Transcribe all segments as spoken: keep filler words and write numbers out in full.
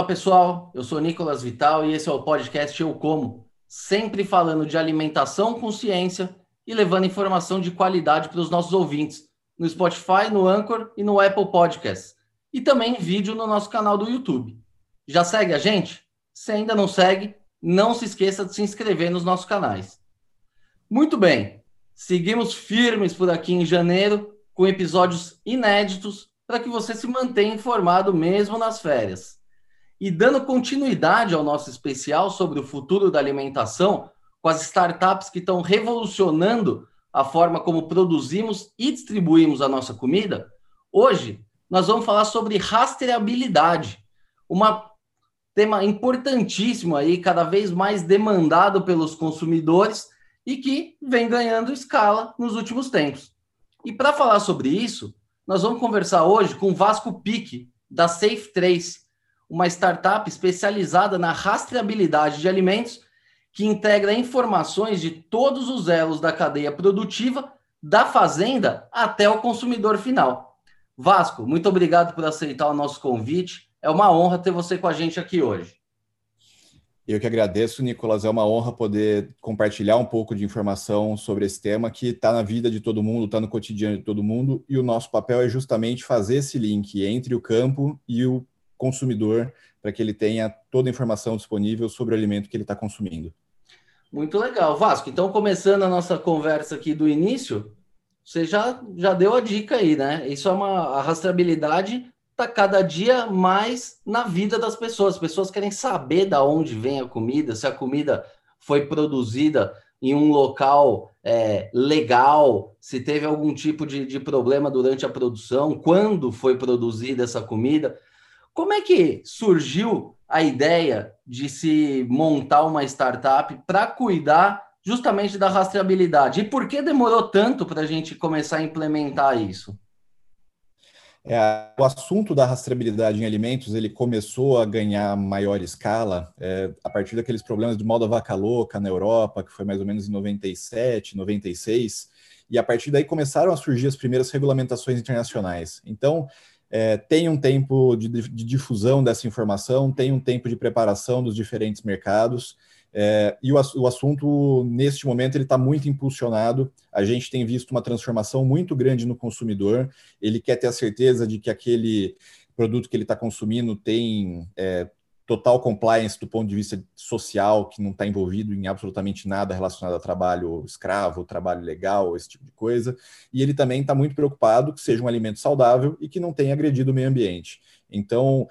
Olá pessoal, eu sou Nicolas Vital e esse é o podcast Eu Como, sempre falando de alimentação com ciência e levando informação de qualidade para os nossos ouvintes, no Spotify, no Anchor e no Apple Podcasts, e também em vídeo no nosso canal do YouTube. Já segue a gente? Se ainda não segue, não se esqueça de se inscrever nos nossos canais. Muito bem, seguimos firmes por aqui em janeiro com episódios inéditos para que você se mantenha informado mesmo nas férias. E dando continuidade ao nosso especial sobre o futuro da alimentação, com as startups que estão revolucionando a forma como produzimos e distribuímos a nossa comida, hoje nós vamos falar sobre rastreabilidade, um tema importantíssimo aí, cada vez mais demandado pelos consumidores e que vem ganhando escala nos últimos tempos. E para falar sobre isso, nós vamos conversar hoje com Vasco Pique, da SafeTrace, uma startup especializada na rastreabilidade de alimentos que integra informações de todos os elos da cadeia produtiva, da fazenda até o consumidor final. Vasco, muito obrigado por aceitar o nosso convite. É uma honra ter você com a gente aqui hoje. Eu que agradeço, Nicolas. É uma honra poder compartilhar um pouco de informação sobre esse tema que está na vida de todo mundo, está no cotidiano de todo mundo, e o nosso papel é justamente fazer esse link entre o campo e o consumidor, para que ele tenha toda a informação disponível sobre o alimento que ele está consumindo. Muito legal, Vasco. Então, começando a nossa conversa aqui do início, você já, já deu a dica aí, né? Isso é uma... A rastreabilidade está cada dia mais na vida das pessoas. As pessoas querem saber de onde vem a comida, se a comida foi produzida em um local é, legal, se teve algum tipo de, de problema durante a produção, quando foi produzida essa comida. Como é que surgiu a ideia de se montar uma startup para cuidar justamente da rastreabilidade? E por que demorou tanto para a gente começar a implementar isso? É, o assunto da rastreabilidade em alimentos, ele começou a ganhar maior escala é, a partir daqueles problemas do mal da vaca louca na Europa, que foi mais ou menos em noventa e sete, noventa e seis, e a partir daí começaram a surgir as primeiras regulamentações internacionais. Então, É, tem um tempo de, de difusão dessa informação, tem um tempo de preparação dos diferentes mercados, é, e o, o assunto, neste momento, ele está muito impulsionado. A gente tem visto uma transformação muito grande no consumidor. Ele quer ter a certeza de que aquele produto que ele está consumindo tem é, total compliance do ponto de vista social, que não está envolvido em absolutamente nada relacionado a trabalho escravo, trabalho legal, esse tipo de coisa, e ele também está muito preocupado que seja um alimento saudável e que não tenha agredido o meio ambiente. Então,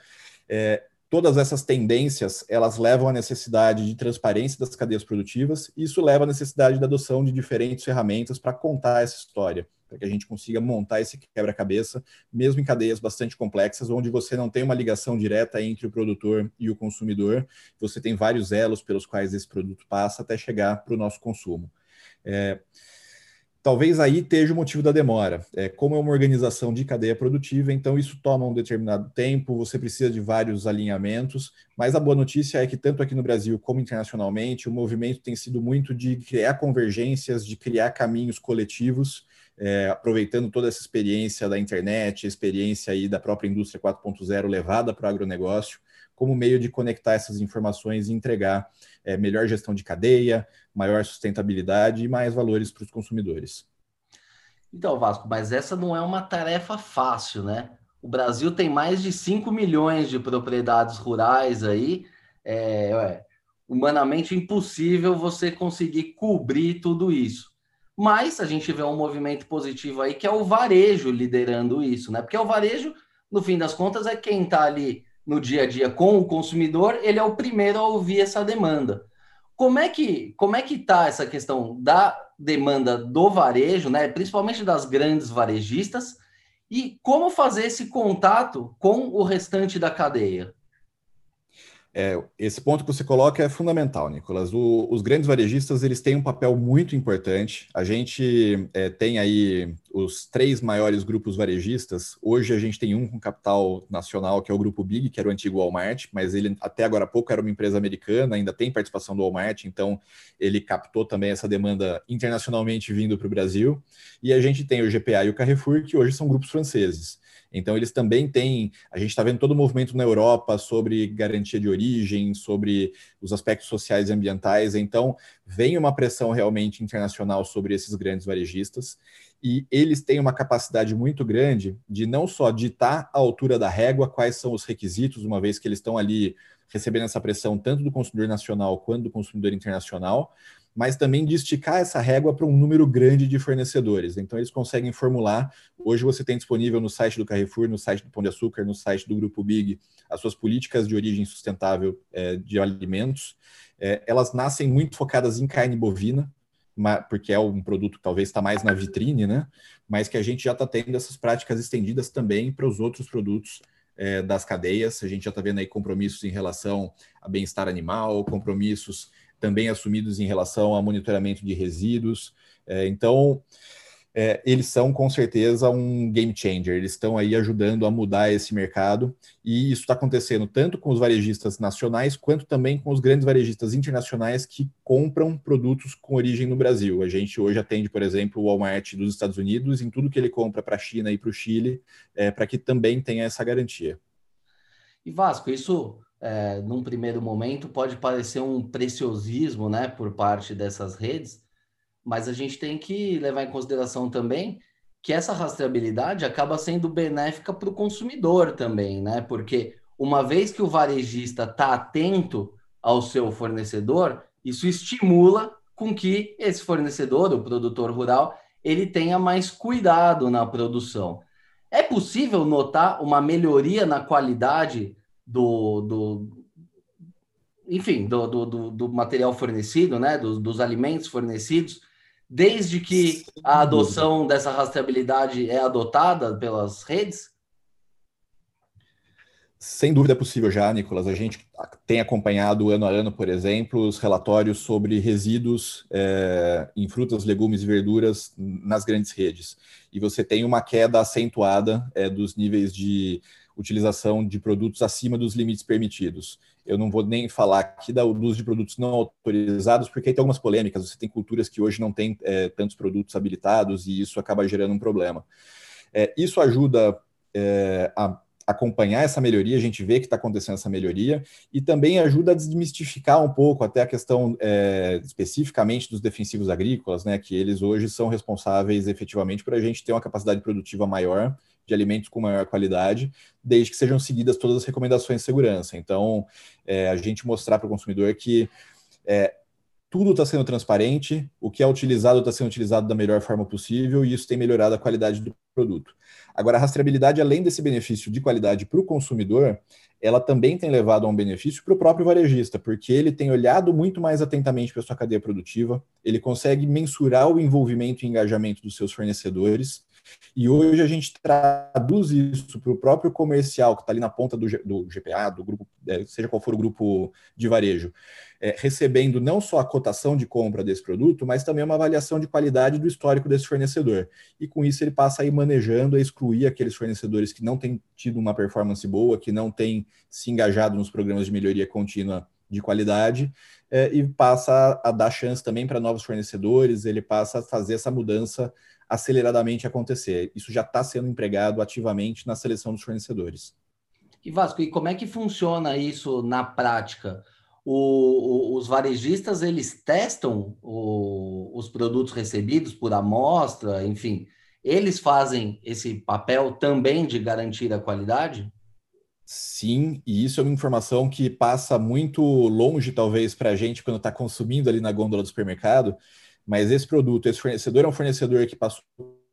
é, todas essas tendências, elas levam à necessidade de transparência das cadeias produtivas, e isso leva à necessidade da adoção de diferentes ferramentas para contar essa história, para que a gente consiga montar esse quebra-cabeça, mesmo em cadeias bastante complexas, onde você não tem uma ligação direta entre o produtor e o consumidor, você tem vários elos pelos quais esse produto passa até chegar para o nosso consumo. É, talvez aí esteja o motivo da demora. É, como é uma organização de cadeia produtiva, então isso toma um determinado tempo, você precisa de vários alinhamentos, mas a boa notícia é que tanto aqui no Brasil como internacionalmente, o movimento tem sido muito de criar convergências, de criar caminhos coletivos, É, aproveitando toda essa experiência da internet, a experiência aí da própria indústria quatro ponto zero levada para o agronegócio, como meio de conectar essas informações e entregar é, melhor gestão de cadeia, maior sustentabilidade e mais valores para os consumidores. Então, Vasco, mas essa não é uma tarefa fácil, né? O Brasil tem mais de cinco milhões de propriedades rurais aí, é, é humanamente impossível você conseguir cobrir tudo isso. Mas a gente vê um movimento positivo aí, que é o varejo liderando isso, né? Porque o varejo, no fim das contas, é quem está ali no dia a dia com o consumidor, ele é o primeiro a ouvir essa demanda. Como é que como é que está essa questão da demanda do varejo, né? Principalmente das grandes varejistas, e como fazer esse contato com o restante da cadeia? É, esse ponto que você coloca é fundamental, Nicolas. O, os grandes varejistas, eles têm um papel muito importante. A gente é, tem aí os três maiores grupos varejistas. Hoje a gente tem um com capital nacional, que é o Grupo Big, que era o antigo Walmart, mas ele até agora há pouco era uma empresa americana, ainda tem participação do Walmart, então ele captou também essa demanda internacionalmente vindo para o Brasil. E a gente tem o G P A e o Carrefour, que hoje são grupos franceses. Então, eles também têm... A gente está vendo todo o movimento na Europa sobre garantia de origem, sobre os aspectos sociais e ambientais. Então, vem uma pressão realmente internacional sobre esses grandes varejistas. E eles têm uma capacidade muito grande de não só ditar a altura da régua, quais são os requisitos, uma vez que eles estão ali recebendo essa pressão tanto do consumidor nacional quanto do consumidor internacional, mas também de esticar essa régua para um número grande de fornecedores. Então, eles conseguem formular. Hoje você tem disponível no site do Carrefour, no site do Pão de Açúcar, no site do Grupo Big, as suas políticas de origem sustentável é, de alimentos. É, elas nascem muito focadas em carne bovina, porque é um produto que talvez está mais na vitrine, né? Mas que a gente já está tendo essas práticas estendidas também para os outros produtos é, das cadeias. A gente já está vendo aí compromissos em relação a bem-estar animal, compromissos também assumidos em relação a monitoramento de resíduos. É, então, é, eles são, com certeza, um game changer. Eles estão aí ajudando a mudar esse mercado. E isso está acontecendo tanto com os varejistas nacionais, quanto também com os grandes varejistas internacionais que compram produtos com origem no Brasil. A gente hoje atende, por exemplo, o Walmart dos Estados Unidos em tudo que ele compra para a China e para o Chile, é, para que também tenha essa garantia. E, Vasco, isso... É, num primeiro momento, pode parecer um preciosismo, né, por parte dessas redes, mas a gente tem que levar em consideração também que essa rastreabilidade acaba sendo benéfica para o consumidor também, né? Porque uma vez que o varejista está atento ao seu fornecedor, isso estimula com que esse fornecedor, o produtor rural, ele tenha mais cuidado na produção. É possível notar uma melhoria na qualidade Do, do, enfim, do, do, do material fornecido, né? Dos, dos alimentos fornecidos, desde que a adoção dessa rastreabilidade é adotada pelas redes? Sem dúvida é possível já, Nicolas. A gente tem acompanhado ano a ano, por exemplo, os relatórios sobre resíduos é, em frutas, legumes e verduras nas grandes redes. E você tem uma queda acentuada é, dos níveis de utilização de produtos acima dos limites permitidos. Eu não vou nem falar aqui do uso de produtos não autorizados, porque aí tem algumas polêmicas. Você tem culturas que hoje não têm é, tantos produtos habilitados e isso acaba gerando um problema. É, isso ajuda é, a acompanhar essa melhoria, a gente vê que está acontecendo essa melhoria, e também ajuda a desmistificar um pouco até a questão é, especificamente dos defensivos agrícolas, né, que eles hoje são responsáveis efetivamente para a gente ter uma capacidade produtiva maior, de alimentos com maior qualidade, desde que sejam seguidas todas as recomendações de segurança. Então, é, a gente mostrar para o consumidor que é, tudo está sendo transparente, o que é utilizado está sendo utilizado da melhor forma possível e isso tem melhorado a qualidade do produto. Agora, a rastreabilidade, além desse benefício de qualidade para o consumidor, ela também tem levado a um benefício para o próprio varejista, porque ele tem olhado muito mais atentamente para a sua cadeia produtiva, ele consegue mensurar o envolvimento e engajamento dos seus fornecedores. E hoje a gente traduz isso para o próprio comercial, que está ali na ponta do, do G P A, do grupo, seja qual for o grupo de varejo, é, recebendo não só a cotação de compra desse produto, mas também uma avaliação de qualidade do histórico desse fornecedor. E com isso ele passa a ir manejando, a excluir aqueles fornecedores que não têm tido uma performance boa, que não têm se engajado nos programas de melhoria contínua de qualidade, é, e passa a dar chance também para novos fornecedores, ele passa a fazer essa mudança aceleradamente acontecer. Isso já está sendo empregado ativamente na seleção dos fornecedores. E Vasco, e como é que funciona isso na prática? O, o, os varejistas, eles testam o, os produtos recebidos por amostra, enfim, eles fazem esse papel também de garantir a qualidade? Sim, e isso é uma informação que passa muito longe, talvez, para a gente quando está consumindo ali na gôndola do supermercado, mas esse produto, esse fornecedor é um fornecedor que passou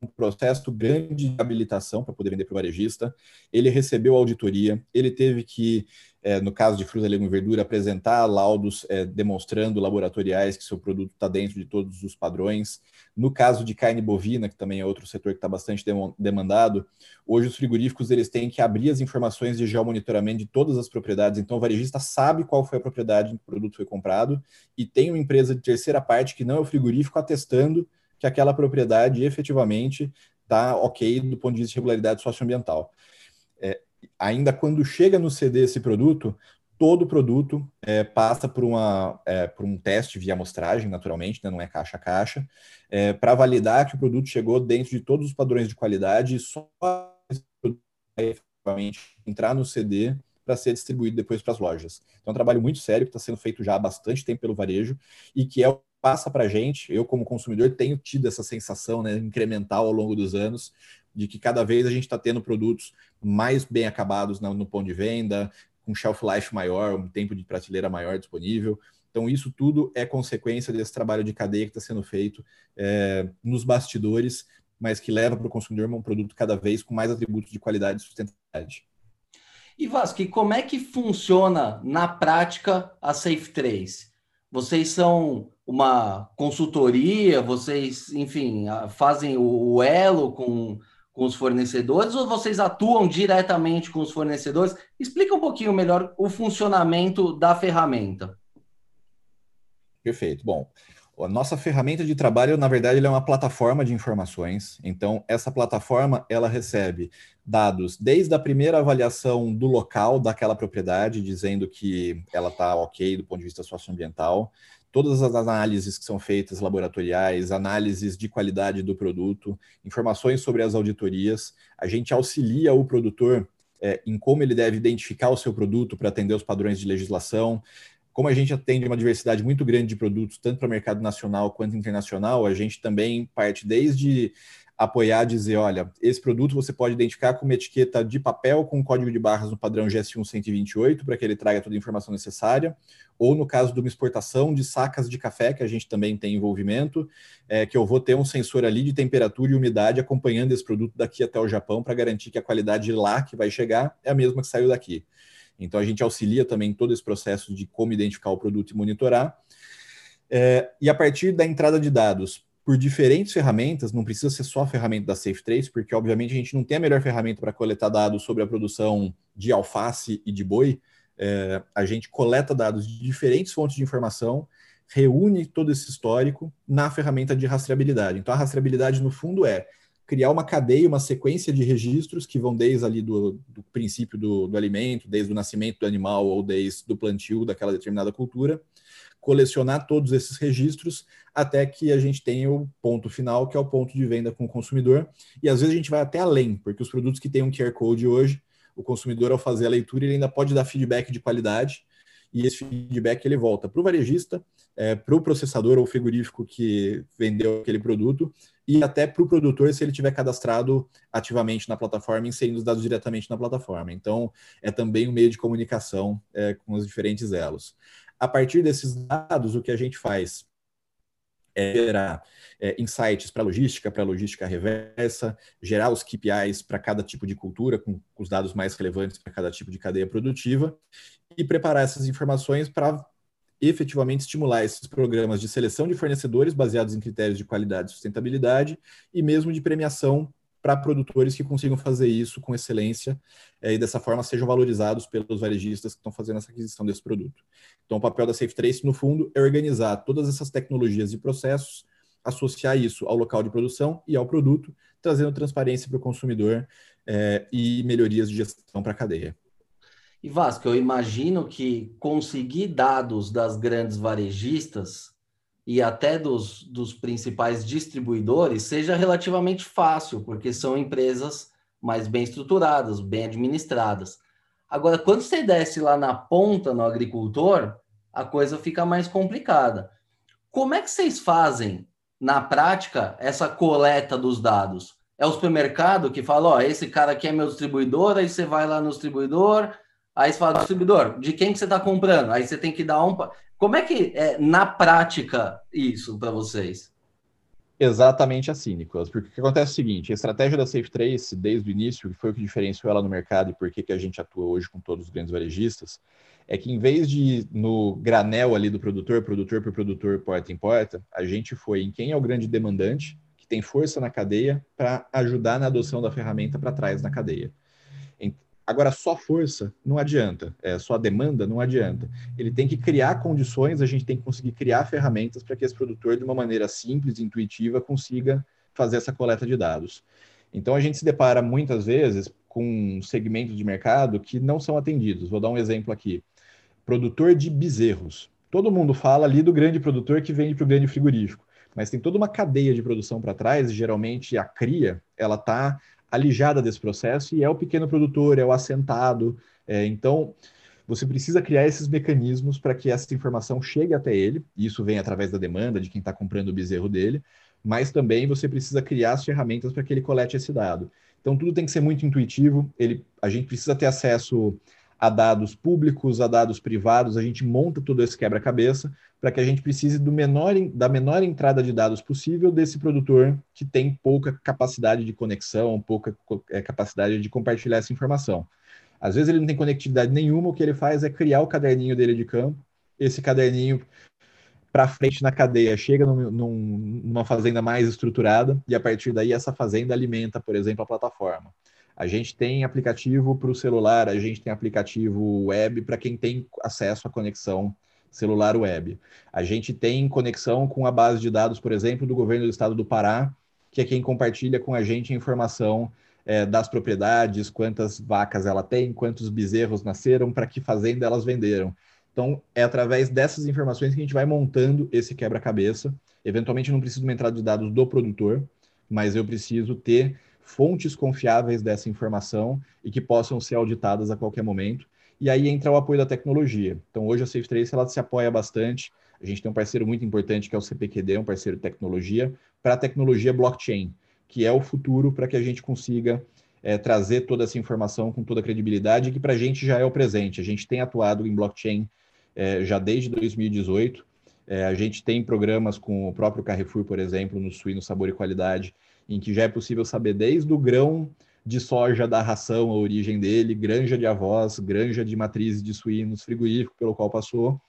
um processo grande de habilitação para poder vender para o varejista, ele recebeu auditoria, ele teve que, é, no caso de fruta, legume e verdura, apresentar laudos é, demonstrando laboratoriais que seu produto está dentro de todos os padrões. No caso de carne bovina, que também é outro setor que está bastante demandado, hoje os frigoríficos eles têm que abrir as informações de geomonitoramento de todas as propriedades, então o varejista sabe qual foi a propriedade em que o produto foi comprado e tem uma empresa de terceira parte que não é o frigorífico atestando que aquela propriedade efetivamente está ok do ponto de vista de regularidade socioambiental. É, ainda quando chega no C D esse produto, todo produto é, passa por, uma, é, por um teste via amostragem, naturalmente, né, não é caixa a caixa, é, para validar que o produto chegou dentro de todos os padrões de qualidade e só esse produto efetivamente entrar no C D para ser distribuído depois para as lojas. Então, é um trabalho muito sério que está sendo feito já há bastante tempo pelo varejo e que é o que passa para a gente. Eu, como consumidor, tenho tido essa sensação, né, incremental ao longo dos anos, de que cada vez a gente está tendo produtos mais bem acabados no, no ponto de venda, com shelf life maior, um tempo de prateleira maior disponível. Então, isso tudo é consequência desse trabalho de cadeia que está sendo feito é, nos bastidores, mas que leva para o consumidor um produto cada vez com mais atributos de qualidade e sustentabilidade. E Vasco, e como é que funciona na prática a SafeTrace? Vocês são uma consultoria, vocês, enfim, fazem o elo com, com os fornecedores ou vocês atuam diretamente com os fornecedores? Explica um pouquinho melhor o funcionamento da ferramenta. Perfeito. Bom, a nossa ferramenta de trabalho, na verdade, ela é uma plataforma de informações. Então, essa plataforma, ela recebe dados desde a primeira avaliação do local daquela propriedade, dizendo que ela está ok do ponto de vista socioambiental, todas as análises que são feitas laboratoriais, análises de qualidade do produto, informações sobre as auditorias. A gente auxilia o produtor é, em como ele deve identificar o seu produto para atender os padrões de legislação. Como a gente atende uma diversidade muito grande de produtos, tanto para o mercado nacional quanto internacional, a gente também parte desde apoiar, dizer, olha, esse produto você pode identificar com uma etiqueta de papel com código de barras no padrão G S um cento e vinte e oito, para que ele traga toda a informação necessária, ou no caso de uma exportação de sacas de café, que a gente também tem envolvimento, é, que eu vou ter um sensor ali de temperatura e umidade acompanhando esse produto daqui até o Japão, para garantir que a qualidade lá que vai chegar é a mesma que saiu daqui. Então, a gente auxilia também todo esse processo de como identificar o produto e monitorar. É, e a partir da entrada de dados por diferentes ferramentas, não precisa ser só a ferramenta da SafeTrace, porque, obviamente, a gente não tem a melhor ferramenta para coletar dados sobre a produção de alface e de boi. É, a gente coleta dados de diferentes fontes de informação, reúne todo esse histórico na ferramenta de rastreabilidade. Então, a rastreabilidade, no fundo, é criar uma cadeia, uma sequência de registros que vão desde ali do, do princípio do, do alimento, desde o nascimento do animal ou desde o plantio daquela determinada cultura, colecionar todos esses registros até que a gente tenha o ponto final, que é o ponto de venda com o consumidor. E às vezes a gente vai até além, porque os produtos que têm um Q R Code hoje, o consumidor, ao fazer a leitura, ele ainda pode dar feedback de qualidade, e esse feedback ele volta para o varejista, é, para o processador ou frigorífico que vendeu aquele produto, e até para o produtor, se ele tiver cadastrado ativamente na plataforma, inserindo os dados diretamente na plataforma. Então, é também um meio de comunicação é, com os diferentes elos. A partir desses dados, o que a gente faz é gerar é, insights para logística, para logística reversa, gerar os K P Is para cada tipo de cultura, com os dados mais relevantes para cada tipo de cadeia produtiva, e preparar essas informações para efetivamente estimular esses programas de seleção de fornecedores baseados em critérios de qualidade e sustentabilidade e mesmo de premiação para produtores que consigam fazer isso com excelência e dessa forma sejam valorizados pelos varejistas que estão fazendo essa aquisição desse produto. Então o papel da SafeTrace no fundo é organizar todas essas tecnologias e processos, associar isso ao local de produção e ao produto, trazendo transparência para o consumidor eh, e melhorias de gestão para a cadeia. E Vasco, eu imagino que conseguir dados das grandes varejistas e até dos, dos principais distribuidores seja relativamente fácil, porque são empresas mais bem estruturadas, bem administradas. Agora, quando você desce lá na ponta, no agricultor, a coisa fica mais complicada. Como é que vocês fazem, na prática, essa coleta dos dados? É o supermercado que fala, ó, esse cara aqui é meu distribuidor, aí você vai lá no distribuidor... Aí você fala, distribuidor, de quem que você está comprando? Aí você tem que dar um... Como é que é, na prática, isso para vocês? Exatamente assim, Nicolas. Porque o que acontece é o seguinte, a estratégia da SafeTrace, desde o início, que foi o que diferenciou ela no mercado e por que a gente atua hoje com todos os grandes varejistas, é que em vez de ir no granel ali do produtor, produtor por produtor, porta em porta, a gente foi em quem é o grande demandante, que tem força na cadeia, para ajudar na adoção da ferramenta para trás na cadeia. Então, agora, só força não adianta, é, só demanda não adianta. Ele tem que criar condições, a gente tem que conseguir criar ferramentas para que esse produtor, de uma maneira simples, intuitiva, consiga fazer essa coleta de dados. Então, a gente se depara muitas vezes com segmentos de mercado que não são atendidos. Vou dar um exemplo aqui. Produtor de bezerros. Todo mundo fala ali do grande produtor que vende para o grande frigorífico, mas tem toda uma cadeia de produção para trás, e geralmente a cria, ela está alijada desse processo, e é o pequeno produtor, é o assentado. É, então, você precisa criar esses mecanismos para que essa informação chegue até ele, e isso vem através da demanda de quem está comprando o bezerro dele, mas também você precisa criar as ferramentas para que ele colete esse dado. Então, tudo tem que ser muito intuitivo, ele, a gente precisa ter acesso a dados públicos, a dados privados, a gente monta todo esse quebra-cabeça para que a gente precise do menor, da menor entrada de dados possível desse produtor que tem pouca capacidade de conexão, pouca é, capacidade de compartilhar essa informação. Às vezes ele não tem conectividade nenhuma, o que ele faz é criar o caderninho dele de campo, esse caderninho para frente na cadeia, chega num, num, numa fazenda mais estruturada e a partir daí essa fazenda alimenta, por exemplo, a plataforma. A gente tem aplicativo para o celular, a gente tem aplicativo web para quem tem acesso à conexão celular web. A gente tem conexão com a base de dados, por exemplo, do governo do estado do Pará, que é quem compartilha com a gente a informação é, das propriedades, quantas vacas ela tem, quantos bezerros nasceram, para que fazenda elas venderam. Então, é através dessas informações que a gente vai montando esse quebra-cabeça. Eventualmente, eu não preciso de uma entrada de dados do produtor, mas eu preciso ter fontes confiáveis dessa informação e que possam ser auditadas a qualquer momento. E aí entra o apoio da tecnologia. Então, hoje a SafeTrace ela se apoia bastante. A gente tem um parceiro muito importante que é o C P Q D, um parceiro de tecnologia, para a tecnologia blockchain, que é o futuro para que a gente consiga é, trazer toda essa informação com toda a credibilidade, que para a gente já é o presente. A gente tem atuado em blockchain é, já desde dois mil e dezoito. É, a gente tem programas com o próprio Carrefour, por exemplo, no suíno, sabor e qualidade, em que já é possível saber desde o grão de soja da ração, a origem dele, granja de avós, granja de matrizes de suínos, frigorífico pelo qual passou,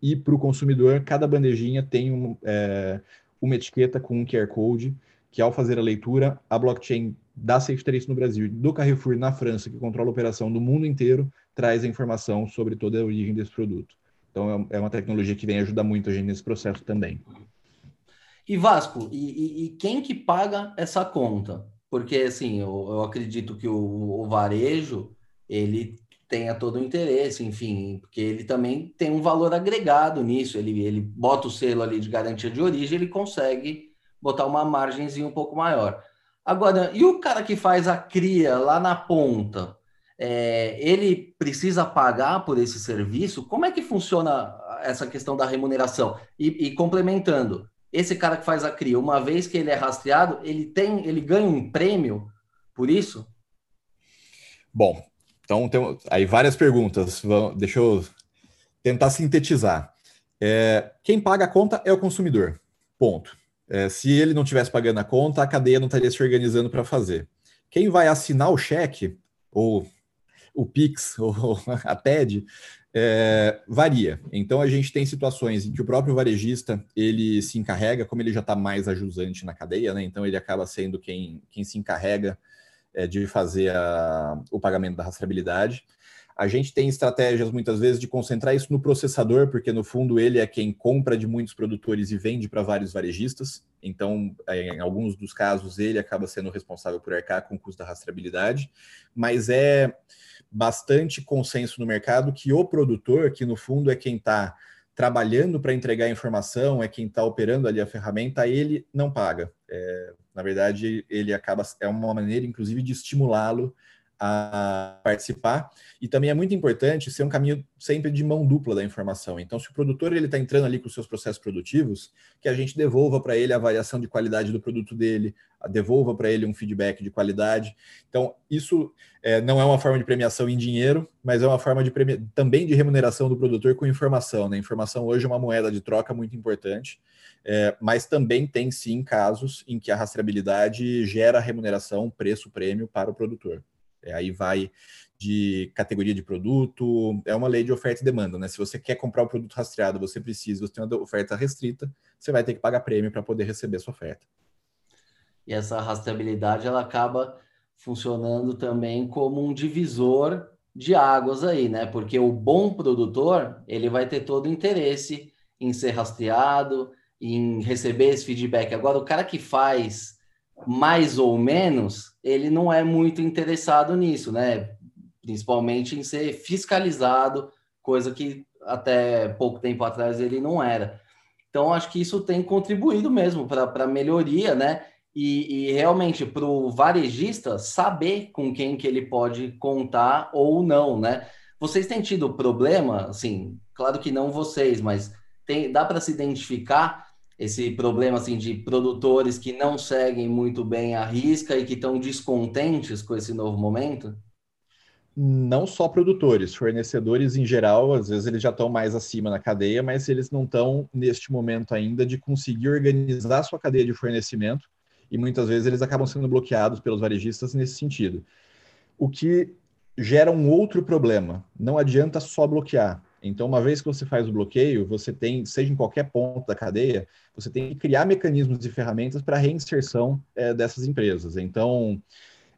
e para o consumidor, cada bandejinha tem um, é, uma etiqueta com um Q R Code, que ao fazer a leitura, a blockchain da SafeTrace no Brasil, do Carrefour na França, que controla a operação do mundo inteiro, traz a informação sobre toda a origem desse produto. Então, é uma tecnologia que vem ajudar muito a gente nesse processo também. E Vasco, e, e, e quem que paga essa conta? Porque, assim, eu, eu acredito que o, o varejo, ele tenha todo o interesse, enfim, porque ele também tem um valor agregado nisso, ele, ele bota o selo ali de garantia de origem, ele consegue botar uma margenzinha um pouco maior. Agora, e o cara que faz a cria lá na ponta, é, ele precisa pagar por esse serviço? Como é que funciona essa questão da remuneração? E, e complementando, esse cara que faz a cria, uma vez que ele é rastreado, ele tem, ele ganha um prêmio por isso? Bom, então tem aí várias perguntas. Vamos, deixa eu tentar sintetizar. É, quem paga a conta é o consumidor, ponto. É, se ele não estivesse pagando a conta, a cadeia não estaria se organizando para fazer. Quem vai assinar o cheque, ou o Pix, ou a T E D, É, varia. Então, a gente tem situações em que o próprio varejista, ele se encarrega, como ele já está mais ajusante na cadeia, né? Então, ele acaba sendo quem, quem se encarrega é, de fazer a, o pagamento da rastreabilidade. A gente tem estratégias, muitas vezes, de concentrar isso no processador, porque, no fundo, ele é quem compra de muitos produtores e vende para vários varejistas. Então, em alguns dos casos, ele acaba sendo responsável por arcar com o custo da rastreabilidade. Mas é bastante consenso no mercado que o produtor, que no fundo é quem está trabalhando para entregar a informação, é quem está operando ali a ferramenta, ele não paga. É, na verdade, ele acaba, é uma maneira, inclusive, de estimulá-lo a participar. E também é muito importante ser um caminho sempre de mão dupla da informação. Então, se o produtor ele está entrando ali com os seus processos produtivos, que a gente devolva para ele a avaliação de qualidade do produto dele, devolva para ele um feedback de qualidade. Então, isso é, não é uma forma de premiação em dinheiro, mas é uma forma de premia... também de remuneração do produtor com informação, né? Informação hoje é uma moeda de troca muito importante, é, mas também tem, sim, casos em que a rastreabilidade gera remuneração, preço, prêmio para o produtor. É, aí vai de categoria de produto, é uma lei de oferta e demanda, né? Se você quer comprar o produto rastreado, você precisa, você tem uma oferta restrita, você vai ter que pagar prêmio para poder receber a sua oferta. E essa rastreabilidade, ela acaba funcionando também como um divisor de águas aí, né? Porque o bom produtor, ele vai ter todo o interesse em ser rastreado, em receber esse feedback. Agora, o cara que faz mais ou menos, ele não é muito interessado nisso, né? Principalmente em ser fiscalizado, coisa que até pouco tempo atrás ele não era. Então, acho que isso tem contribuído mesmo para a melhoria, né? E, e realmente para o varejista saber com quem que ele pode contar ou não, né? Vocês têm tido problema, assim, claro que não vocês, mas tem, dá para se identificar esse problema assim, de produtores que não seguem muito bem a risca e que estão descontentes com esse novo momento? Não só produtores, fornecedores em geral, às vezes eles já estão mais acima na cadeia, mas eles não estão neste momento ainda de conseguir organizar a sua cadeia de fornecimento. E muitas vezes eles acabam sendo bloqueados pelos varejistas nesse sentido. O que gera um outro problema. Não adianta só bloquear. Então, uma vez que você faz o bloqueio, você tem, seja em qualquer ponto da cadeia, você tem que criar mecanismos e ferramentas para a reinserção é, dessas empresas. Então,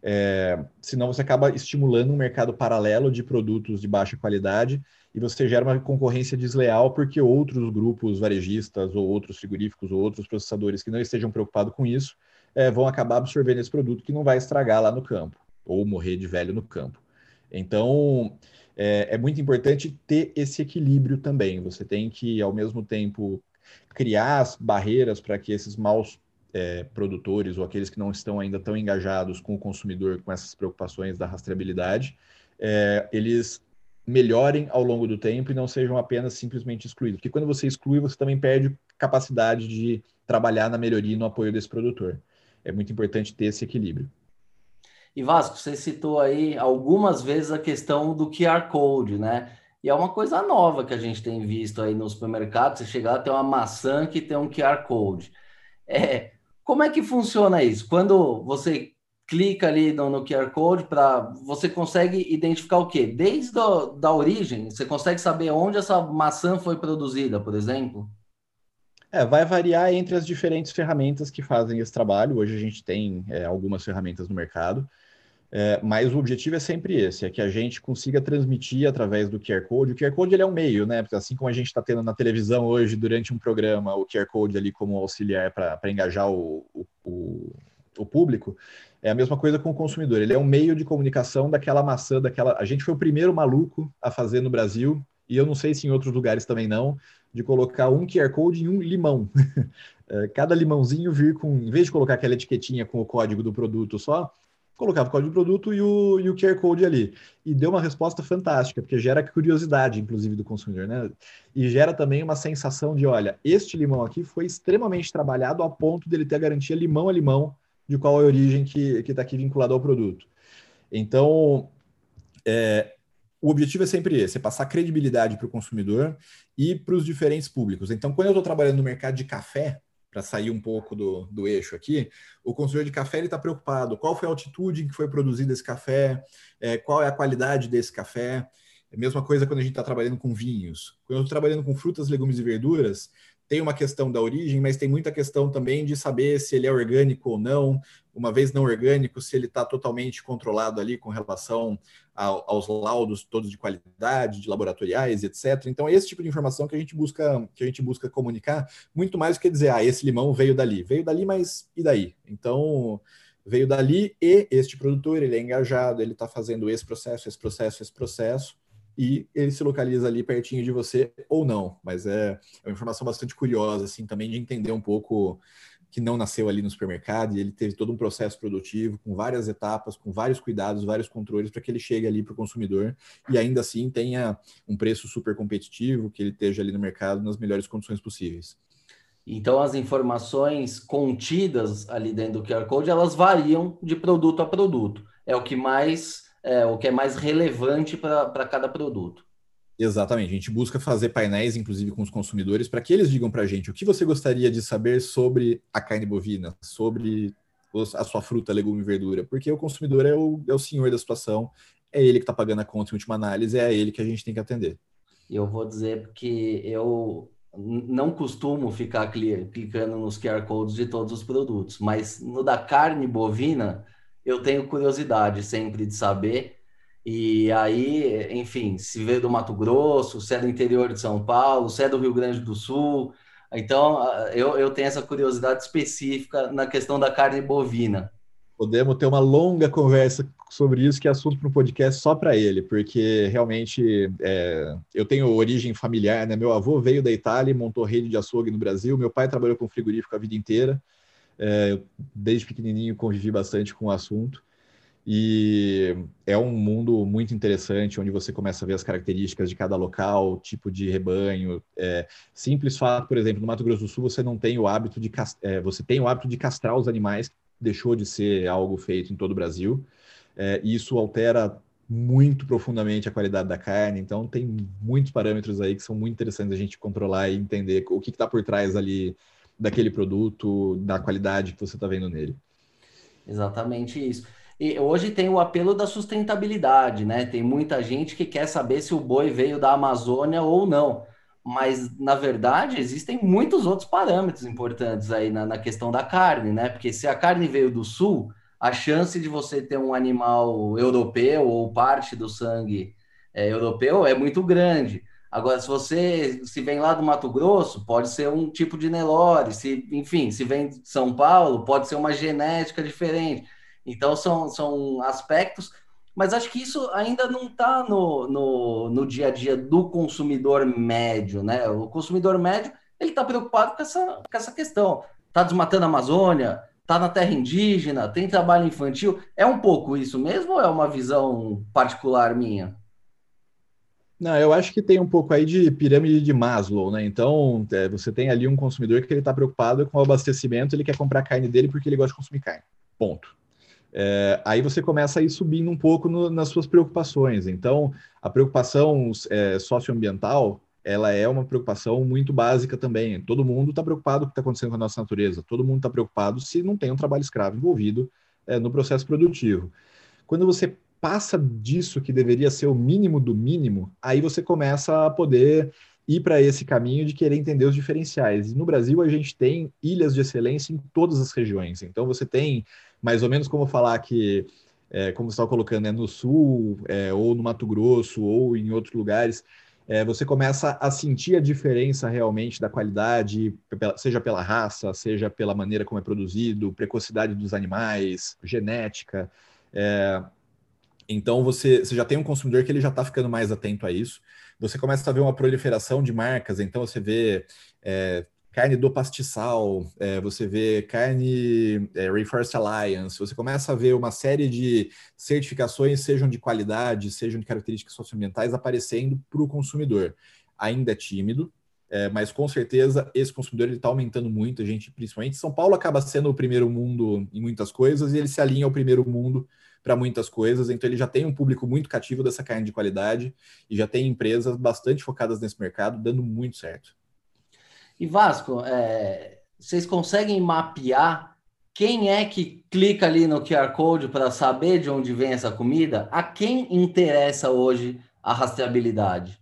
é, senão você acaba estimulando um mercado paralelo de produtos de baixa qualidade e você gera uma concorrência desleal porque outros grupos varejistas ou outros frigoríficos ou outros processadores que não estejam preocupados com isso É, vão acabar absorvendo esse produto que não vai estragar lá no campo, ou morrer de velho no campo. Então, é, é muito importante ter esse equilíbrio também. Você tem que, ao mesmo tempo, criar as barreiras para que esses maus é, produtores, ou aqueles que não estão ainda tão engajados com o consumidor, com essas preocupações da rastreabilidade, é, eles melhorem ao longo do tempo e não sejam apenas simplesmente excluídos. Porque quando você exclui, você também perde capacidade de trabalhar na melhoria e no apoio desse produtor. É muito importante ter esse equilíbrio. E Vasco, você citou aí algumas vezes a questão do Q R Code, né? E é uma coisa nova que a gente tem visto aí no supermercado. Você chega lá, tem uma maçã que tem um Q R Code. É, como é que funciona isso? Quando você clica ali no, no Q R Code, pra, você consegue identificar o quê? Desde a da origem, você consegue saber onde essa maçã foi produzida, por exemplo? É, vai variar entre as diferentes ferramentas que fazem esse trabalho. Hoje a gente tem é, algumas ferramentas no mercado, é, mas o objetivo é sempre esse, é que a gente consiga transmitir através do Q R Code. O Q R Code ele é um meio, né? Porque assim como a gente está tendo na televisão hoje, durante um programa, o Q R Code ali como auxiliar para engajar o, o, o público, é a mesma coisa com o consumidor. Ele é um meio de comunicação daquela maçã, daquela... A gente foi o primeiro maluco a fazer no Brasil, e eu não sei se em outros lugares também não, de colocar um Q R Code em um limão. Cada limãozinho vir com... Em vez de colocar aquela etiquetinha com o código do produto só, colocava o código do produto e o, e o Q R Code ali. E deu uma resposta fantástica, porque gera curiosidade, inclusive, do consumidor, né? E gera também uma sensação de, olha, este limão aqui foi extremamente trabalhado a ponto dele ter a garantia limão a limão de qual é a origem que está aqui vinculado ao produto. Então, é... O objetivo é sempre esse, é passar credibilidade para o consumidor e para os diferentes públicos. Então, quando eu estou trabalhando no mercado de café, para sair um pouco do, do eixo aqui, o consumidor de café ele está preocupado. Qual foi a altitude em que foi produzido esse café? É, qual é a qualidade desse café? É a mesma coisa quando a gente está trabalhando com vinhos. Quando eu estou trabalhando com frutas, legumes e verduras, tem uma questão da origem, mas tem muita questão também de saber se ele é orgânico ou não, uma vez não orgânico, se ele está totalmente controlado ali com relação ao, aos laudos todos de qualidade, de laboratoriais, etcétera. Então, é esse tipo de informação que a gente busca, que a gente busca comunicar, muito mais do que dizer, ah, esse limão veio dali. Veio dali, mas e daí? Então, veio dali e este produtor, ele é engajado, ele está fazendo esse processo, esse processo, esse processo, e ele se localiza ali pertinho de você ou não. Mas é uma informação bastante curiosa, assim, também de entender um pouco que não nasceu ali no supermercado e ele teve todo um processo produtivo com várias etapas, com vários cuidados, vários controles para que ele chegue ali para o consumidor e ainda assim tenha um preço super competitivo, que ele esteja ali no mercado nas melhores condições possíveis. Então, as informações contidas ali dentro do Q R Code, elas variam de produto a produto. É o que mais... É, o que é mais relevante para cada produto. Exatamente. A gente busca fazer painéis, inclusive, com os consumidores, para que eles digam para a gente o que você gostaria de saber sobre a carne bovina, sobre os, a sua fruta, legume e verdura, porque o consumidor é o, é o senhor da situação, é ele que está pagando a conta em última análise, é a ele que a gente tem que atender. Eu vou dizer que eu não costumo ficar clicando nos Q R Codes de todos os produtos, mas no da carne bovina... Eu tenho curiosidade sempre de saber, e aí, enfim, se veio do Mato Grosso, se é do interior de São Paulo, se é do Rio Grande do Sul, então eu, eu tenho essa curiosidade específica na questão da carne bovina. Podemos ter uma longa conversa sobre isso, que é assunto para um podcast só para ele, porque realmente é, eu tenho origem familiar, né? Meu avô veio da Itália e montou rede de açougue no Brasil, meu pai trabalhou com frigorífico a vida inteira, É, eu, desde pequenininho, convivi bastante com o assunto. E é um mundo muito interessante, onde você começa a ver as características de cada local, tipo de rebanho. É, simples fato, por exemplo, no Mato Grosso do Sul, você não tem o hábito de é, você tem o hábito de castrar os animais, que deixou de ser algo feito em todo o Brasil. É, e isso altera muito profundamente a qualidade da carne. Então, tem muitos parâmetros aí que são muito interessantes a gente controlar e entender o que está por trás ali daquele produto, da qualidade que você está vendo nele. Exatamente isso. E hoje tem o apelo da sustentabilidade, né? Tem muita gente que quer saber se o boi veio da Amazônia ou não. Mas, na verdade, existem muitos outros parâmetros importantes aí na, na questão da carne, né? Porque se a carne veio do sul, a chance de você ter um animal europeu ou parte do sangue é, europeu é muito grande. Agora, se você se vem lá do Mato Grosso, pode ser um tipo de Nelore. Se, enfim, se vem de São Paulo, pode ser uma genética diferente. Então, são, são aspectos, mas acho que isso ainda não está no, no, no dia a dia do consumidor médio, né? O consumidor médio, ele está preocupado com essa, com essa questão. Está desmatando a Amazônia, está na terra indígena, tem trabalho infantil. É um pouco isso mesmo ou é uma visão particular minha? Não, eu acho que tem um pouco aí de pirâmide de Maslow, né? Então, é, você tem ali um consumidor que ele está preocupado com o abastecimento, ele quer comprar a carne dele porque ele gosta de consumir carne. Ponto. É, aí você começa a ir subindo um pouco no, nas suas preocupações. Então, a preocupação é, socioambiental, ela é uma preocupação muito básica também. Todo mundo está preocupado com o que está acontecendo com a nossa natureza. Todo mundo está preocupado se não tem um trabalho escravo envolvido é, no processo produtivo. Quando você passa disso, que deveria ser o mínimo do mínimo, aí você começa a poder ir para esse caminho de querer entender os diferenciais. E no Brasil, a gente tem ilhas de excelência em todas as regiões. Então, você tem... mais ou menos como falar que, é, como você estava colocando, é no Sul, é, ou no Mato Grosso, ou em outros lugares, é, você começa a sentir a diferença realmente da qualidade, seja pela raça, seja pela maneira como é produzido, precocidade dos animais, genética. É, então, você, você já tem um consumidor que ele já está ficando mais atento a isso. Você começa a ver uma proliferação de marcas, então você vê... É, carne do pastiçal, é, você vê carne é, Rainforest Alliance, você começa a ver uma série de certificações, sejam de qualidade, sejam de características socioambientais, aparecendo para o consumidor. Ainda é tímido, é, mas com certeza esse consumidor está aumentando muito, a gente, principalmente São Paulo acaba sendo o primeiro mundo em muitas coisas e ele se alinha ao primeiro mundo para muitas coisas, então ele já tem um público muito cativo dessa carne de qualidade e já tem empresas bastante focadas nesse mercado, dando muito certo. E Vasco, é, vocês conseguem mapear quem é que clica ali no Q R Code para saber de onde vem essa comida? A quem interessa hoje a rastreabilidade?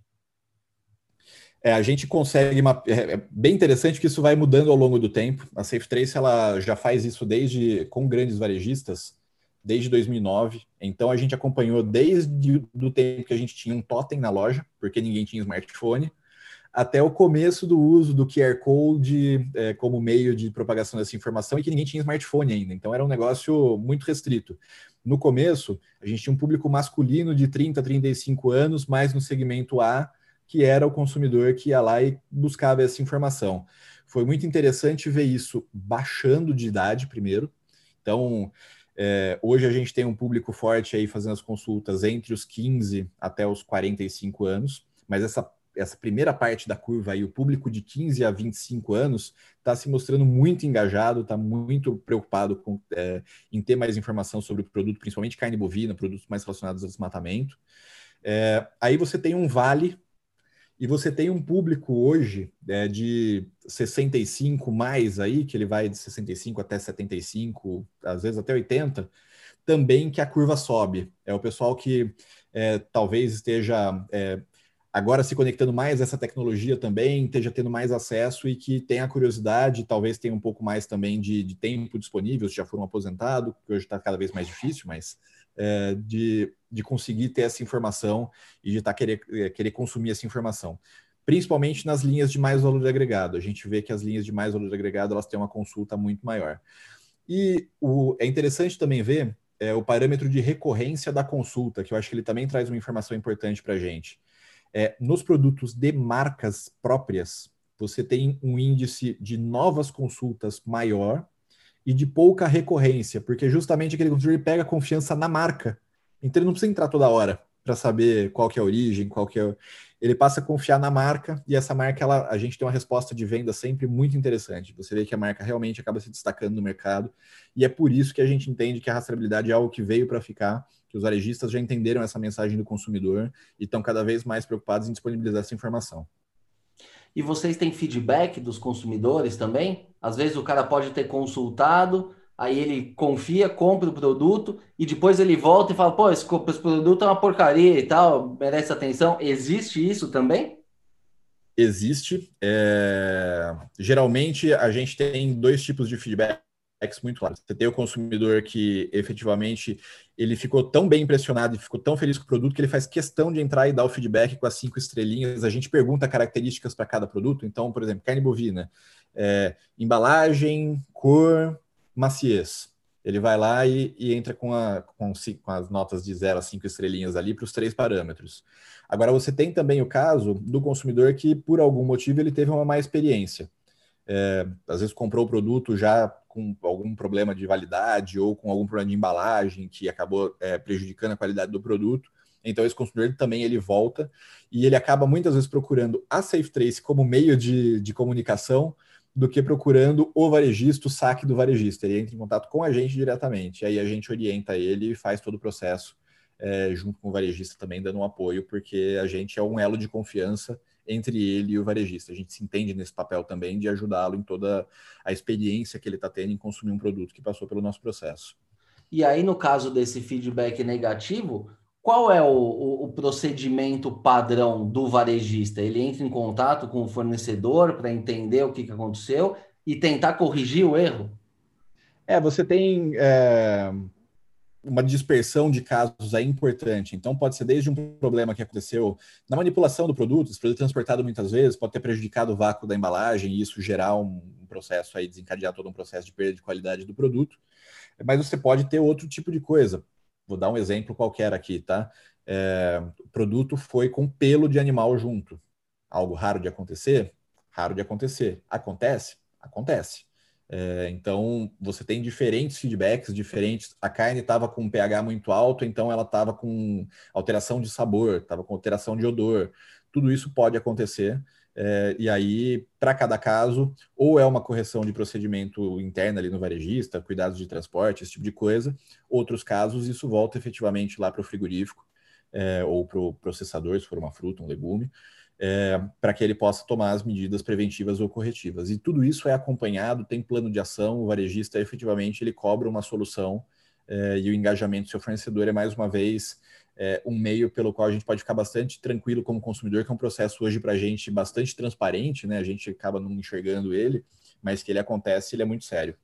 É, a gente consegue mapear. É bem interessante que isso vai mudando ao longo do tempo. A SafeTrace ela já faz isso desde com grandes varejistas, desde dois mil e nove. Então, a gente acompanhou desde o tempo que a gente tinha um totem na loja, porque ninguém tinha smartphone, até o começo do uso do Q R Code é, como meio de propagação dessa informação e que ninguém tinha smartphone ainda. Então, era um negócio muito restrito. No começo, a gente tinha um público masculino de trinta a trinta e cinco anos, mais no segmento A, que era o consumidor que ia lá e buscava essa informação. Foi muito interessante ver isso baixando de idade primeiro. Então, é, hoje a gente tem um público forte aí fazendo as consultas entre os quinze até os quarenta e cinco anos, mas essa essa primeira parte da curva aí, o público de quinze a vinte e cinco anos está se mostrando muito engajado, está muito preocupado com, é, em ter mais informação sobre o produto, principalmente carne bovina, produtos mais relacionados ao desmatamento. É, aí você tem um vale e você tem um público hoje é, de sessenta e cinco mais aí, que ele vai de sessenta e cinco até setenta e cinco, às vezes até oitenta, também que a curva sobe. É o pessoal que é, talvez esteja... É, agora se conectando mais a essa tecnologia também, esteja tendo mais acesso e que tenha curiosidade, talvez tenha um pouco mais também de, de tempo disponível, se já for um aposentado, que hoje está cada vez mais difícil, mas é, de, de conseguir ter essa informação e de tá querer, querer consumir essa informação. Principalmente nas linhas de mais valor agregado. A gente vê que as linhas de mais valor agregado elas têm uma consulta muito maior. E o, é interessante também ver é, o parâmetro de recorrência da consulta, que eu acho que ele também traz uma informação importante para a gente. É, nos produtos de marcas próprias, você tem um índice de novas consultas maior e de pouca recorrência, porque justamente aquele consumidor pega confiança na marca. Então ele não precisa entrar toda hora para saber qual que é a origem, qual que é... Ele passa a confiar na marca, e essa marca, ela, a gente tem uma resposta de venda sempre muito interessante. Você vê que a marca realmente acaba se destacando no mercado, e é por isso que a gente entende que a rastreabilidade é algo que veio para ficar, que os varejistas já entenderam essa mensagem do consumidor e estão cada vez mais preocupados em disponibilizar essa informação. E vocês têm feedback dos consumidores também? Às vezes o cara pode ter consultado, aí ele confia, compra o produto e depois ele volta e fala, pô, esse, esse produto é uma porcaria e tal, merece atenção. Existe isso também? Existe. É... Geralmente a gente tem dois tipos de feedback muito claros. Você tem o consumidor que efetivamente ele ficou tão bem impressionado e ficou tão feliz com o produto que ele faz questão de entrar e dar o feedback com as cinco estrelinhas. A gente pergunta características para cada produto. Então, por exemplo, carne bovina, é, embalagem, cor, maciez. Ele vai lá e, e entra com, a, com, com as notas de zero a cinco estrelinhas ali para os três parâmetros. Agora, você tem também o caso do consumidor que, por algum motivo, ele teve uma má experiência. É, às vezes comprou o produto já com algum problema de validade ou com algum problema de embalagem que acabou é, prejudicando a qualidade do produto. Então esse consumidor também ele volta e ele acaba muitas vezes procurando a SafeTrace como meio de, de comunicação do que procurando o varejista, o saque do varejista. Ele entra em contato com a gente diretamente, aí a gente orienta ele e faz todo o processo é, junto com o varejista também, dando um apoio, porque a gente é um elo de confiança entre ele e o varejista. A gente se entende nesse papel também de ajudá-lo em toda a experiência que ele está tendo em consumir um produto que passou pelo nosso processo. E aí, no caso desse feedback negativo, qual é o, o, o procedimento padrão do varejista? Ele entra em contato com o fornecedor para entender o que, que aconteceu e tentar corrigir o erro? É, você tem... É... uma dispersão de casos é importante. Então, pode ser desde um problema que aconteceu na manipulação do produto, esse produto transportado muitas vezes pode ter prejudicado o vácuo da embalagem e isso gerar um processo aí, desencadear todo um processo de perda de qualidade do produto. Mas você pode ter outro tipo de coisa. Vou dar um exemplo qualquer aqui, tá? É, o produto foi com pelo de animal junto. Algo raro de acontecer? Raro de acontecer. Acontece? Acontece. É, então, você tem diferentes feedbacks, diferentes... A carne estava com um pH muito alto, então ela estava com alteração de sabor, estava com alteração de odor. Tudo isso pode acontecer. É, e aí, para cada caso, ou é uma correção de procedimento interna ali no varejista, cuidados de transporte, esse tipo de coisa. Outros casos, isso volta efetivamente lá para o frigorífico, é, ou para o processador, se for uma fruta, um legume. É, para que ele possa tomar as medidas preventivas ou corretivas. E tudo isso é acompanhado, tem plano de ação, o varejista efetivamente ele cobra uma solução é, e o engajamento do seu fornecedor é mais uma vez é, um meio pelo qual a gente pode ficar bastante tranquilo como consumidor, que é um processo hoje para a gente bastante transparente, né? A gente acaba não enxergando ele, mas que ele acontece, ele é muito sério.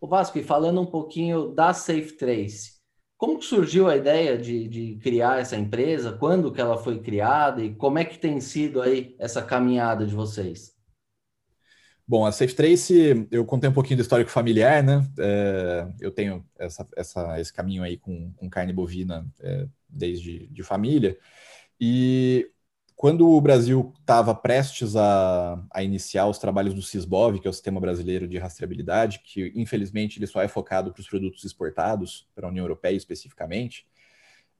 O Vasco, e falando um pouquinho da SafeTrace, como que surgiu a ideia de, de criar essa empresa? Quando que ela foi criada? E como é que tem sido aí essa caminhada de vocês? Bom, a SafeTrace, eu contei um pouquinho do histórico familiar, né? É, eu tenho essa, essa, esse caminho aí com, com carne bovina é, desde de família. E quando o Brasil estava prestes a, a iniciar os trabalhos do CISBOV, que é o Sistema Brasileiro de Rastreabilidade, que infelizmente ele só é focado para os produtos exportados, para a União Europeia especificamente,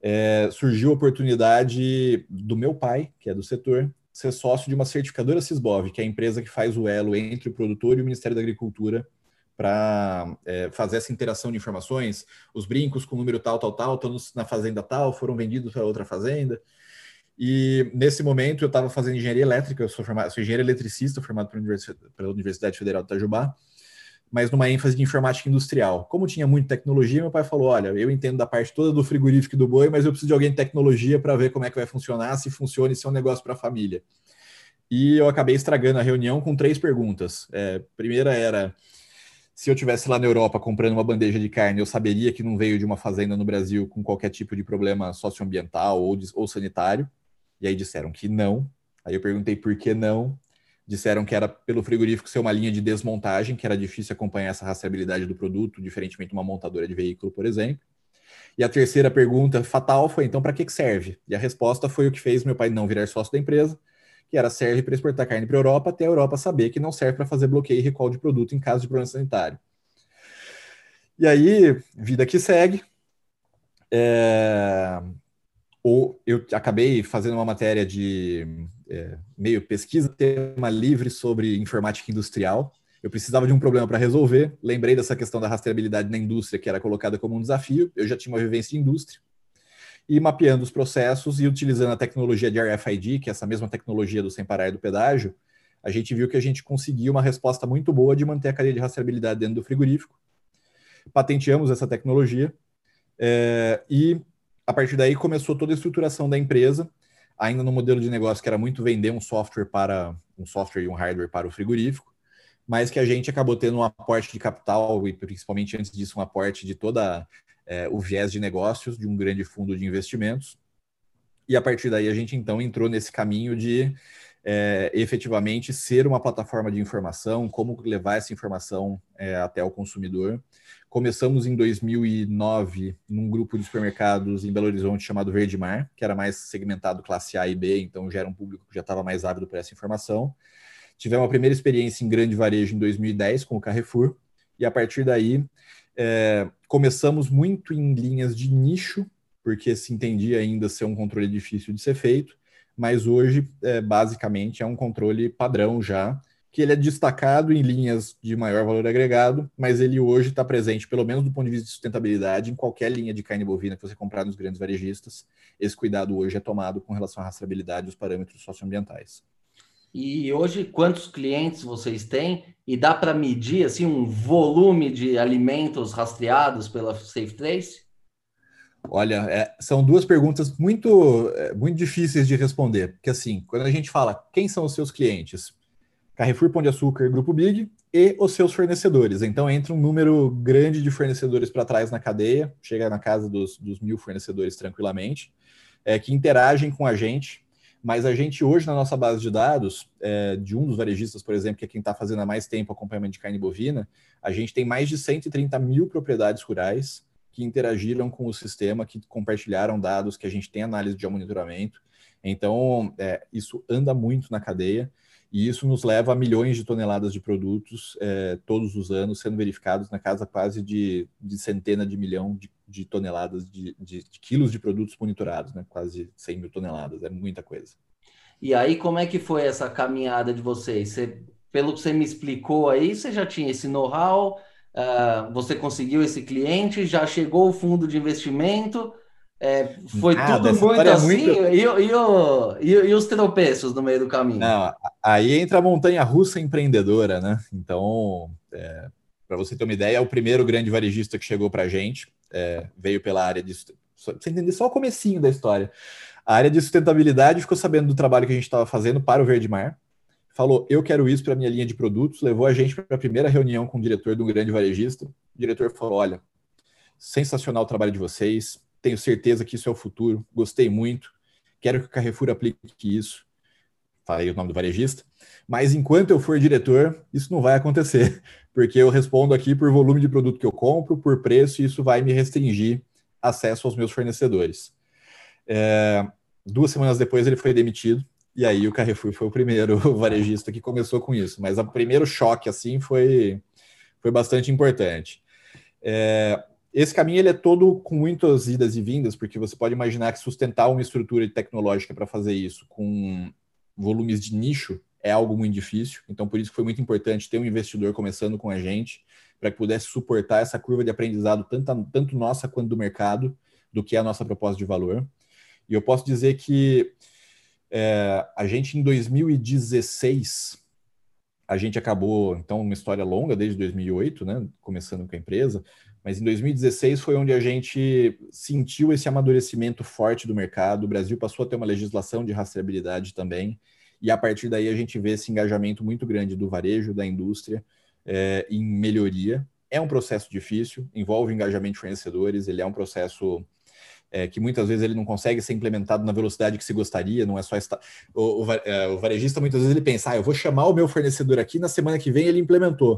é, surgiu a oportunidade do meu pai, que é do setor, ser sócio de uma certificadora CISBOV, que é a empresa que faz o elo entre o produtor e o Ministério da Agricultura para é, fazer essa interação de informações. Os brincos com o número tal, tal, tal, estão na fazenda tal, foram vendidos para outra fazenda. E, nesse momento, eu estava fazendo engenharia elétrica, eu sou, formado, sou engenheiro eletricista, formado pela Universidade Federal de Itajubá, mas numa ênfase de informática industrial. Como tinha muita tecnologia, meu pai falou, olha, eu entendo da parte toda do frigorífico e do boi, mas eu preciso de alguém de tecnologia para ver como é que vai funcionar, se funciona e se é um negócio para a família. E eu acabei estragando a reunião com três perguntas. É, a primeira era... Se eu estivesse lá na Europa comprando uma bandeja de carne, eu saberia que não veio de uma fazenda no Brasil com qualquer tipo de problema socioambiental ou, de, ou sanitário. E aí disseram que não. Aí eu perguntei por que não. Disseram que era pelo frigorífico ser uma linha de desmontagem, que era difícil acompanhar essa rastreabilidade do produto, diferentemente de uma montadora de veículo, por exemplo. E a terceira pergunta fatal foi, então, para que serve? E a resposta foi o que fez meu pai não virar sócio da empresa, que era serve para exportar carne para a Europa, até a Europa saber que não serve para fazer bloqueio e recall de produto em caso de problema sanitário. E aí, vida que segue, é, ou eu acabei fazendo uma matéria de é, meio pesquisa, tema livre sobre informática industrial. Eu precisava de um problema para resolver, lembrei dessa questão da rastreabilidade na indústria, que era colocada como um desafio, eu já tinha uma vivência de indústria, e mapeando os processos e utilizando a tecnologia de R F I D, que é essa mesma tecnologia do sem parar e do pedágio, a gente viu que a gente conseguiu uma resposta muito boa de manter a cadeia de rastreabilidade dentro do frigorífico. Patenteamos essa tecnologia é, e, a partir daí, começou toda a estruturação da empresa, ainda no modelo de negócio que era muito vender um software para um software e um hardware para o frigorífico, mas que a gente acabou tendo um aporte de capital e, principalmente antes disso, um aporte de toda é, o viés de negócios de um grande fundo de investimentos. E, a partir daí, a gente, então, entrou nesse caminho de é, efetivamente ser uma plataforma de informação, como levar essa informação é, até o consumidor. Começamos em dois mil e nove num grupo de supermercados em Belo Horizonte chamado Verde Mar, que era mais segmentado classe A e B, então já era um público que já estava mais ávido por essa informação. Tivemos a primeira experiência em grande varejo em dois mil e dez com o Carrefour, e a partir daí é, começamos muito em linhas de nicho, porque se entendia ainda ser um controle difícil de ser feito, mas hoje, é, basicamente, é um controle padrão já, que ele é destacado em linhas de maior valor agregado, mas ele hoje está presente, pelo menos do ponto de vista de sustentabilidade, em qualquer linha de carne bovina que você comprar nos grandes varejistas. Esse cuidado hoje é tomado com relação à rastreabilidade e os parâmetros socioambientais. E hoje, quantos clientes vocês têm? E dá para medir assim, um volume de alimentos rastreados pela SafeTrace? Olha, é, são duas perguntas muito, muito difíceis de responder, porque assim, quando a gente fala quem são os seus clientes, Carrefour, Pão de Açúcar, Grupo Big e os seus fornecedores, então entra um número grande de fornecedores para trás na cadeia, chega na casa dos, dos mil fornecedores tranquilamente, é, que interagem com a gente, mas a gente hoje na nossa base de dados, é, de um dos varejistas, por exemplo, que é quem está fazendo há mais tempo acompanhamento de carne bovina, a gente tem mais de cento e trinta mil propriedades rurais, que interagiram com o sistema, que compartilharam dados, que a gente tem análise de monitoramento. Então, é, isso anda muito na cadeia e isso nos leva a milhões de toneladas de produtos é, todos os anos, sendo verificados na casa quase de, de centena de milhão de, de toneladas, de, de, de quilos de produtos monitorados, né? Quase cem mil toneladas, é muita coisa. E aí, como é que foi essa caminhada de vocês? Você, pelo que você me explicou aí, você já tinha esse know-how, Uh, você conseguiu esse cliente, já chegou o fundo de investimento, é, foi Nada, tudo muito é assim, muito... E, e, o, e, e os tropeços no meio do caminho? Não, aí entra a montanha russa empreendedora, né? Então, é, para você ter uma ideia, é o primeiro grande varejista que chegou para a gente, é, veio pela área de... Pra você entender só o comecinho da história. A área de sustentabilidade ficou sabendo do trabalho que a gente estava fazendo para o Verde Mar, falou, eu quero isso para a minha linha de produtos, levou a gente para a primeira reunião com o diretor de um grande varejista. O diretor falou, olha, sensacional o trabalho de vocês, tenho certeza que isso é o futuro, gostei muito, quero que o Carrefour aplique isso. Falei o nome do varejista. Mas enquanto eu for diretor, isso não vai acontecer, porque eu respondo aqui por volume de produto que eu compro, por preço, e isso vai me restringir acesso aos meus fornecedores. É, duas semanas depois ele foi demitido. E aí o Carrefour foi o primeiro varejista que começou com isso. Mas o primeiro choque, assim, foi, foi bastante importante. É, esse caminho ele é todo com muitas idas e vindas, porque você pode imaginar que sustentar uma estrutura tecnológica para fazer isso com volumes de nicho é algo muito difícil. Então, por isso que foi muito importante ter um investidor começando com a gente para que pudesse suportar essa curva de aprendizado, tanto, tanto nossa quanto do mercado, do que é a nossa proposta de valor. E eu posso dizer que É, a gente, em dois mil e dezesseis, a gente acabou, então, uma história longa, desde dois mil e oito, né, começando com a empresa, mas em dois mil e dezesseis foi onde a gente sentiu esse amadurecimento forte do mercado, o Brasil passou a ter uma legislação de rastreabilidade também, e a partir daí a gente vê esse engajamento muito grande do varejo, da indústria, é, em melhoria. É um processo difícil, envolve engajamento de fornecedores, ele é um processo... É, que muitas vezes ele não consegue ser implementado na velocidade que se gostaria, não é só... Esta... O, o, é, o varejista, muitas vezes, ele pensa, ah, eu vou chamar o meu fornecedor aqui, na semana que vem ele implementou.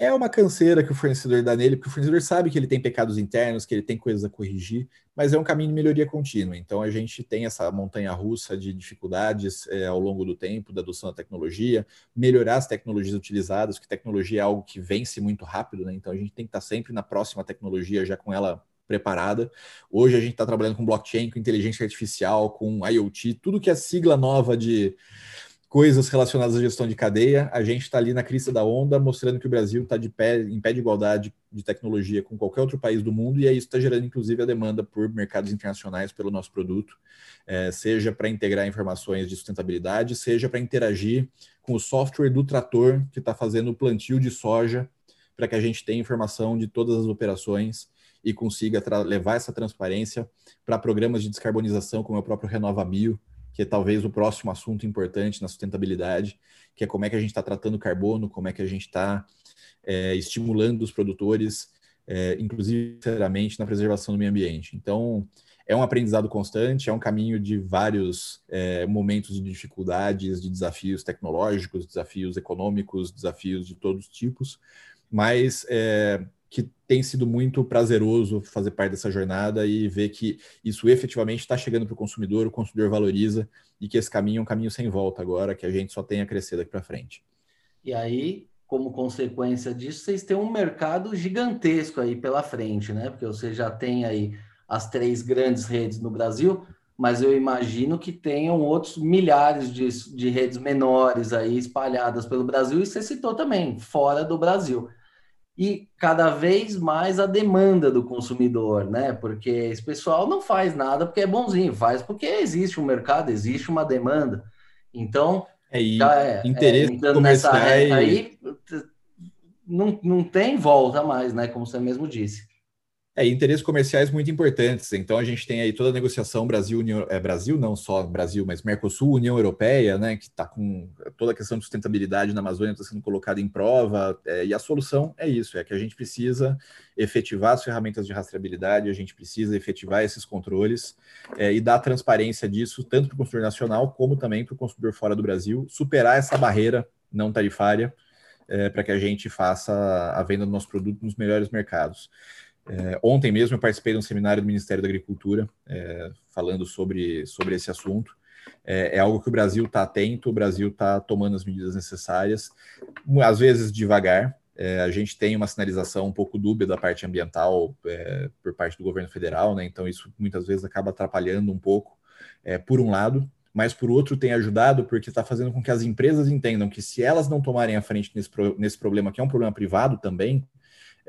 É uma canseira que o fornecedor dá nele, porque o fornecedor sabe que ele tem pecados internos, que ele tem coisas a corrigir, mas é um caminho de melhoria contínua. Então, a gente tem essa montanha-russa de dificuldades é, ao longo do tempo, da adoção da tecnologia, melhorar as tecnologias utilizadas, porque tecnologia é algo que vence muito rápido, né? Então, a gente tem que estar sempre na próxima tecnologia, já com ela preparada. Hoje, a gente está trabalhando com blockchain, com inteligência artificial, com IoT, tudo que é sigla nova de coisas relacionadas à gestão de cadeia. A gente está ali na crista da onda, mostrando que o Brasil está de pé, em pé de igualdade de tecnologia com qualquer outro país do mundo, e é isso que está gerando, inclusive, a demanda por mercados internacionais pelo nosso produto, é, seja para integrar informações de sustentabilidade, seja para interagir com o software do trator que está fazendo o plantio de soja, para que a gente tenha informação de todas as operações e consiga tra- levar essa transparência para programas de descarbonização, como é o próprio RenovaBio, que é talvez o próximo assunto importante na sustentabilidade, que é como é que a gente está tratando o carbono, como é que a gente está é, estimulando os produtores, é, inclusive, sinceramente, na preservação do meio ambiente. Então, é um aprendizado constante, é um caminho de vários é, momentos de dificuldades, de desafios tecnológicos, desafios econômicos, desafios de todos os tipos, mas é, que tem sido muito prazeroso fazer parte dessa jornada e ver que isso efetivamente está chegando para o consumidor, o consumidor valoriza, e que esse caminho é um caminho sem volta agora, que a gente só tem a crescer daqui para frente. E aí, como consequência disso, vocês têm um mercado gigantesco aí pela frente, né? Porque você já tem aí as três grandes redes no Brasil, mas eu imagino que tenham outros milhares de, de redes menores aí espalhadas pelo Brasil, e você citou também, fora do Brasil. E cada vez mais a demanda do consumidor, né? Porque esse pessoal não faz nada porque é bonzinho, faz porque existe um mercado, existe uma demanda. Então, é, já é, interesse é, entrando nessa reta aí, não, não tem volta mais, né? Como você mesmo disse. É, interesses comerciais muito importantes. Então, a gente tem aí toda a negociação Brasil-União... É, Brasil, não só Brasil, mas Mercosul-União Europeia, né? Que está com toda a questão de sustentabilidade na Amazônia está sendo colocada em prova. É, e a solução é isso, é que a gente precisa efetivar as ferramentas de rastreabilidade, a gente precisa efetivar esses controles é, e dar transparência disso, tanto para o consumidor nacional, como também para o consumidor fora do Brasil, superar essa barreira não tarifária é, para que a gente faça a venda do nosso produto nos melhores mercados. É, ontem mesmo eu participei de um seminário do Ministério da Agricultura é, falando sobre, sobre esse assunto. É, é algo que o Brasil está atento, o Brasil está tomando as medidas necessárias, às vezes devagar. É, a gente tem uma sinalização um pouco dúbia da parte ambiental é, por parte do governo federal, né? Então isso muitas vezes acaba atrapalhando um pouco, é, por um lado, mas por outro tem ajudado porque está fazendo com que as empresas entendam que se elas não tomarem a frente nesse, pro, nesse problema, que é um problema privado também,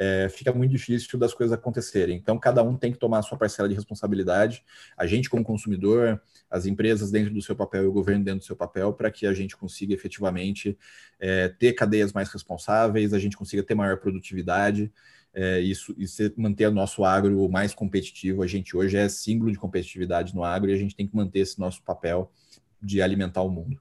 É, fica muito difícil das coisas acontecerem. Então, cada um tem que tomar a sua parcela de responsabilidade, a gente como consumidor, as empresas dentro do seu papel e o governo dentro do seu papel, para que a gente consiga efetivamente é, ter cadeias mais responsáveis, a gente consiga ter maior produtividade é, isso, e se manter o nosso agro mais competitivo. A gente hoje é símbolo de competitividade no agro e a gente tem que manter esse nosso papel de alimentar o mundo.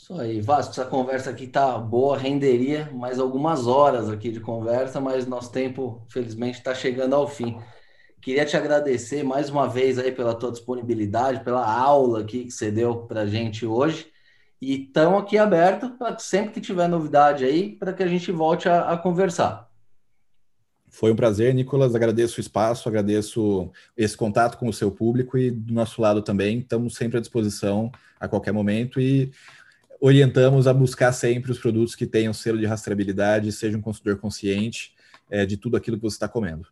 Isso aí, Vasco, essa conversa aqui tá boa, renderia mais algumas horas aqui de conversa, mas nosso tempo, felizmente, está chegando ao fim. Queria te agradecer mais uma vez aí pela tua disponibilidade, pela aula aqui que você deu para a gente hoje, e estamos aqui abertos para sempre que tiver novidade aí, para que a gente volte a, a conversar. Foi um prazer, Nicolas, agradeço o espaço, agradeço esse contato com o seu público e do nosso lado também, estamos sempre à disposição a qualquer momento e orientamos a buscar sempre os produtos que tenham selo de rastreabilidade, seja um consumidor consciente é, de tudo aquilo que você está comendo.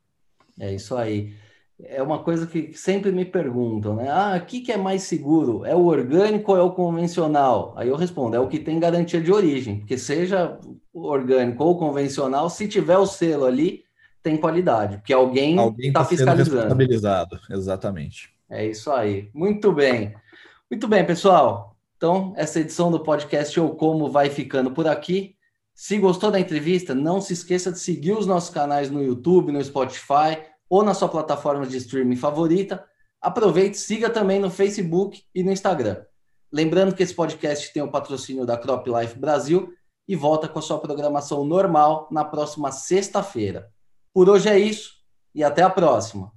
É isso aí. É uma coisa que sempre me perguntam, né? Ah, o que, que é mais seguro? É o orgânico ou é o convencional? Aí eu respondo, é o que tem garantia de origem, porque seja orgânico ou convencional, se tiver o selo ali, tem qualidade, porque alguém está fiscalizando. Responsabilizado, exatamente. É isso aí. Muito bem. Muito bem, pessoal. Então, essa edição do podcast Eu Como vai ficando por aqui. Se gostou da entrevista, não se esqueça de seguir os nossos canais no YouTube, no Spotify ou na sua plataforma de streaming favorita. Aproveite e siga também no Facebook e no Instagram. Lembrando que esse podcast tem o patrocínio da Crop Life Brasil e volta com a sua programação normal na próxima sexta-feira. Por hoje é isso e até a próxima.